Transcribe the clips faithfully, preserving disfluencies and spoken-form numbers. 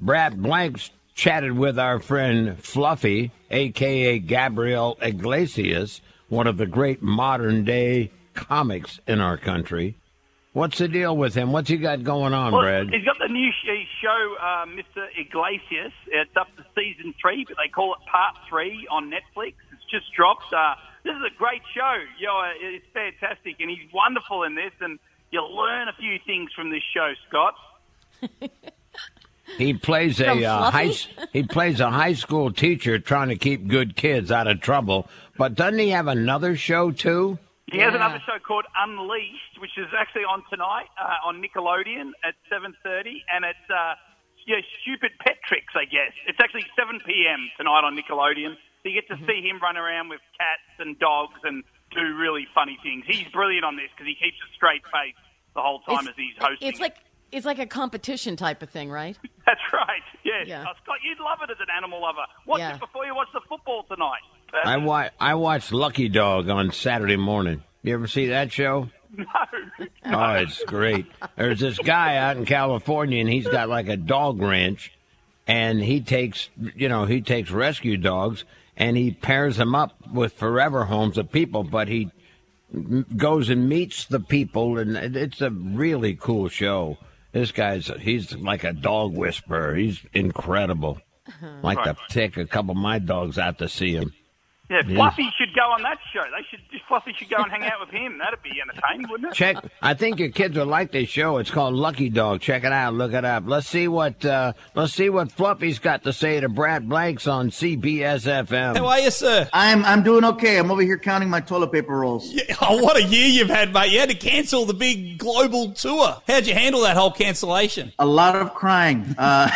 Brad Blanks chatted with our friend Fluffy, a k a. Gabriel Iglesias, one of the great modern-day comics in our country. What's the deal with him? What's he got going on, well, Brad? He's got the new show, uh, Mister Iglesias. It's up to season three, but they call it part three on Netflix. It's just dropped. Uh, this is a great show. You know, it's fantastic, and he's wonderful in this, and you'll learn a few things from this show, Scott. He plays a uh, high he plays a high school teacher trying to keep good kids out of trouble. But doesn't he have another show too? He yeah. has another show called Unleashed, which is actually on tonight uh, on Nickelodeon at seven thirty, and it's uh, yeah, stupid pet tricks, I guess. It's actually seven p.m. tonight on Nickelodeon. So you get to see him run around with cats and dogs and do really funny things. He's brilliant on this because he keeps a straight face the whole time it's, as he's hosting. It's like. It's like a competition type of thing, right? That's right. Yes. Yeah. Oh, Scott, you'd love it as an animal lover. Watch yeah. it before you watch the football tonight. Perfect. I wa- I watched Lucky Dog on Saturday morning. You ever see that show? No. Oh, it's great. There's this guy out in California, and he's got like a dog ranch, and he takes, you know, he takes rescue dogs, and he pairs them up with forever homes of people, but he goes and meets the people, and it's a really cool show. This guy's, he's like a dog whisperer. He's incredible. I'd like right. to take a couple of my dogs out to see him. Yeah, Fluffy yeah. should go on that show. They should. Fluffy should go and hang out with him. That'd be entertaining, wouldn't it? Check. I think your kids will like this show. It's called Lucky Dog. Check it out. Look it up. Let's see what uh, Let's see what Fluffy's got to say to Brad Blanks on C B S F M. How are you, sir? I'm I'm doing okay. I'm over here counting my toilet paper rolls. Yeah, oh, what a year you've had, mate. You had to cancel the big global tour. How'd you handle that whole cancellation? A lot of crying. Uh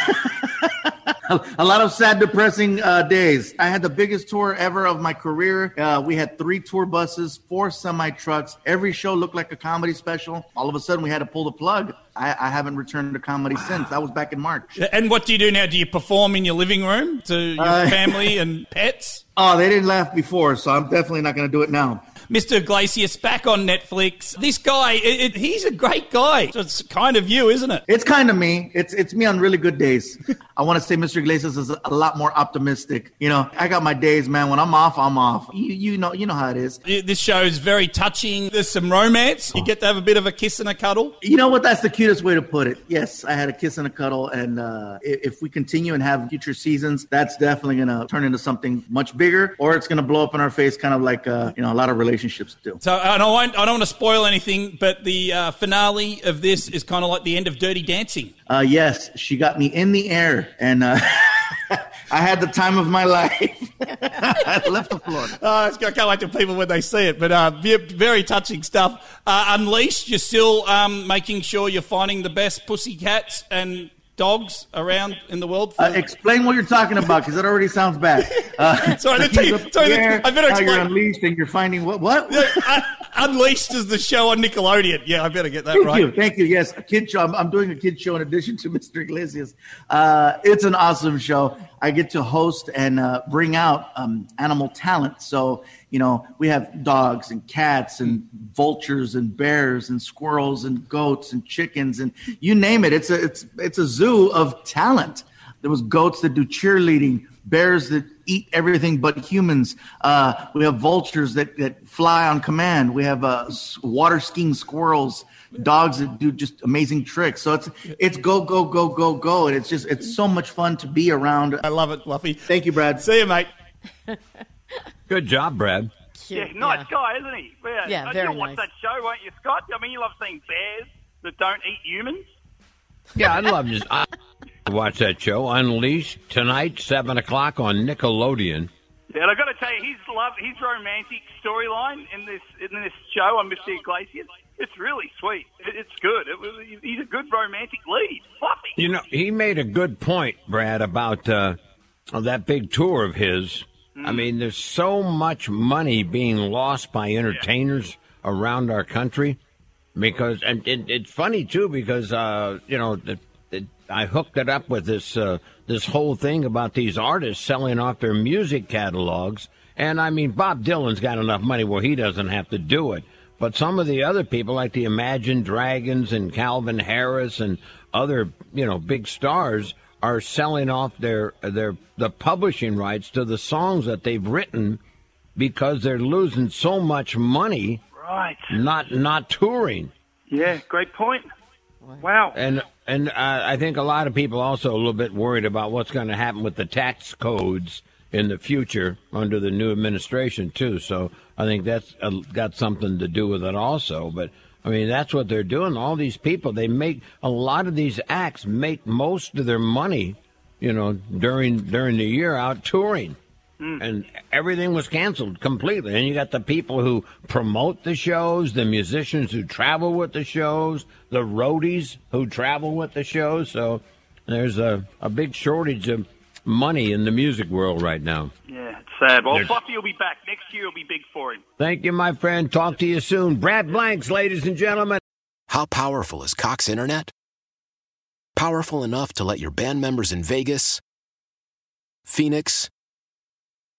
A lot of sad, depressing uh, days. I had the biggest tour ever of my career. Uh, we had three tour buses, four semi-trucks. Every show looked like a comedy special. All of a sudden, we had to pull the plug. I, I haven't returned to comedy wow. since. That was back in March. And what do you do now? Do you perform in your living room to your uh, family and pets? Oh, they didn't laugh before, so I'm definitely not going to do it now. Mister Iglesias, back on Netflix. This guy, it, it, he's a great guy. So it's kind of you, isn't it? It's kind of me. It's it's me on really good days. I want to say Mister Iglesias is a lot more optimistic. You know, I got my days, man. When I'm off, I'm off. You you know you know how it is. This show is very touching. There's some romance. You get to have a bit of a kiss and a cuddle. You know what? That's the cutest way to put it. Yes, I had a kiss and a cuddle. And uh, if we continue and have future seasons, that's definitely going to turn into something much bigger, or it's going to blow up in our face, kind of like uh, you know a lot of relationships. Relationships do. So I don't, want, I don't want to spoil anything, but the uh, finale of this is kind of like the end of Dirty Dancing. Uh, yes, she got me in the air, and uh, I had the time of my life. I left the floor. Uh, I can't wait to people when they see it, but uh, very touching stuff. Uh, Unleashed, you're still um, making sure you're finding the best pussycats and dogs around in the world? Uh, explain what you're talking about, because that already sounds bad. Uh, sorry, let's you, sorry there, I better explain. You're unleashed and you're finding what? What? uh, Unleashed is the show on Nickelodeon. Yeah, I better get that thank right. Thank you, thank you. Yes, a kid show. I'm, I'm doing a kid show in addition to Mister Iglesias. Uh, it's an awesome show. I get to host and uh, bring out um, animal talent. So, you know, we have dogs and cats and vultures and bears and squirrels and goats and chickens and you name it. It's a it's it's a zoo of talent. There was goats that do cheerleading, bears that eat everything but humans. Uh, we have vultures that, that fly on command. We have uh, water skiing squirrels. dogs that do just amazing tricks. So it's it's go, go, go, go, go. And it's just it's so much fun to be around. I love it, Luffy. Thank you, Brad. See you, mate. Good job, Brad. Cute. Yeah, nice yeah. guy, isn't he? Yeah, yeah very You'll nice. watch that show, won't you, Scott? I mean, you love seeing bears that don't eat humans. Yeah, I'd love to I watch that show, Unleashed, tonight, seven o'clock on Nickelodeon. Yeah, and I've got to tell you, his love, his romantic storyline in this in this show on Mister Iglesias, it's really sweet. It's good. It was, he's a good romantic lead. Fluffy. You know, he made a good point, Brad, about uh, that big tour of his. I mean, there's so much money being lost by entertainers yeah. around our country because, and it, it's funny too, because, uh, you know, the, the, I hooked it up with this, uh, this whole thing about these artists selling off their music catalogs. And I mean, Bob Dylan's got enough money where he doesn't have to do it. But some of the other people like the Imagine Dragons and Calvin Harris and other, you know, big stars are selling off their their the publishing rights to the songs that they've written because they're losing so much money right not not touring. Yeah, great point. Wow. And and uh, I think a lot of people also a little bit worried about what's going to happen with the tax codes in the future under the new administration too. So I think that's uh, got something to do with it also, but I mean, that's what they're doing. All these people, they make a lot of these acts make most of their money, you know, during during the year out touring. Mm. And everything was canceled completely. And you got the people who promote the shows, the musicians who travel with the shows, the roadies who travel with the shows. So there's a, a big shortage of money in the music world right now. Yeah, it's sad. Well, Fluffy will be back. Next year will be big for him. Thank you, my friend. Talk to you soon. Brad Blanks, ladies and gentlemen. How powerful is Cox Internet? Powerful enough to let your band members in Vegas, Phoenix,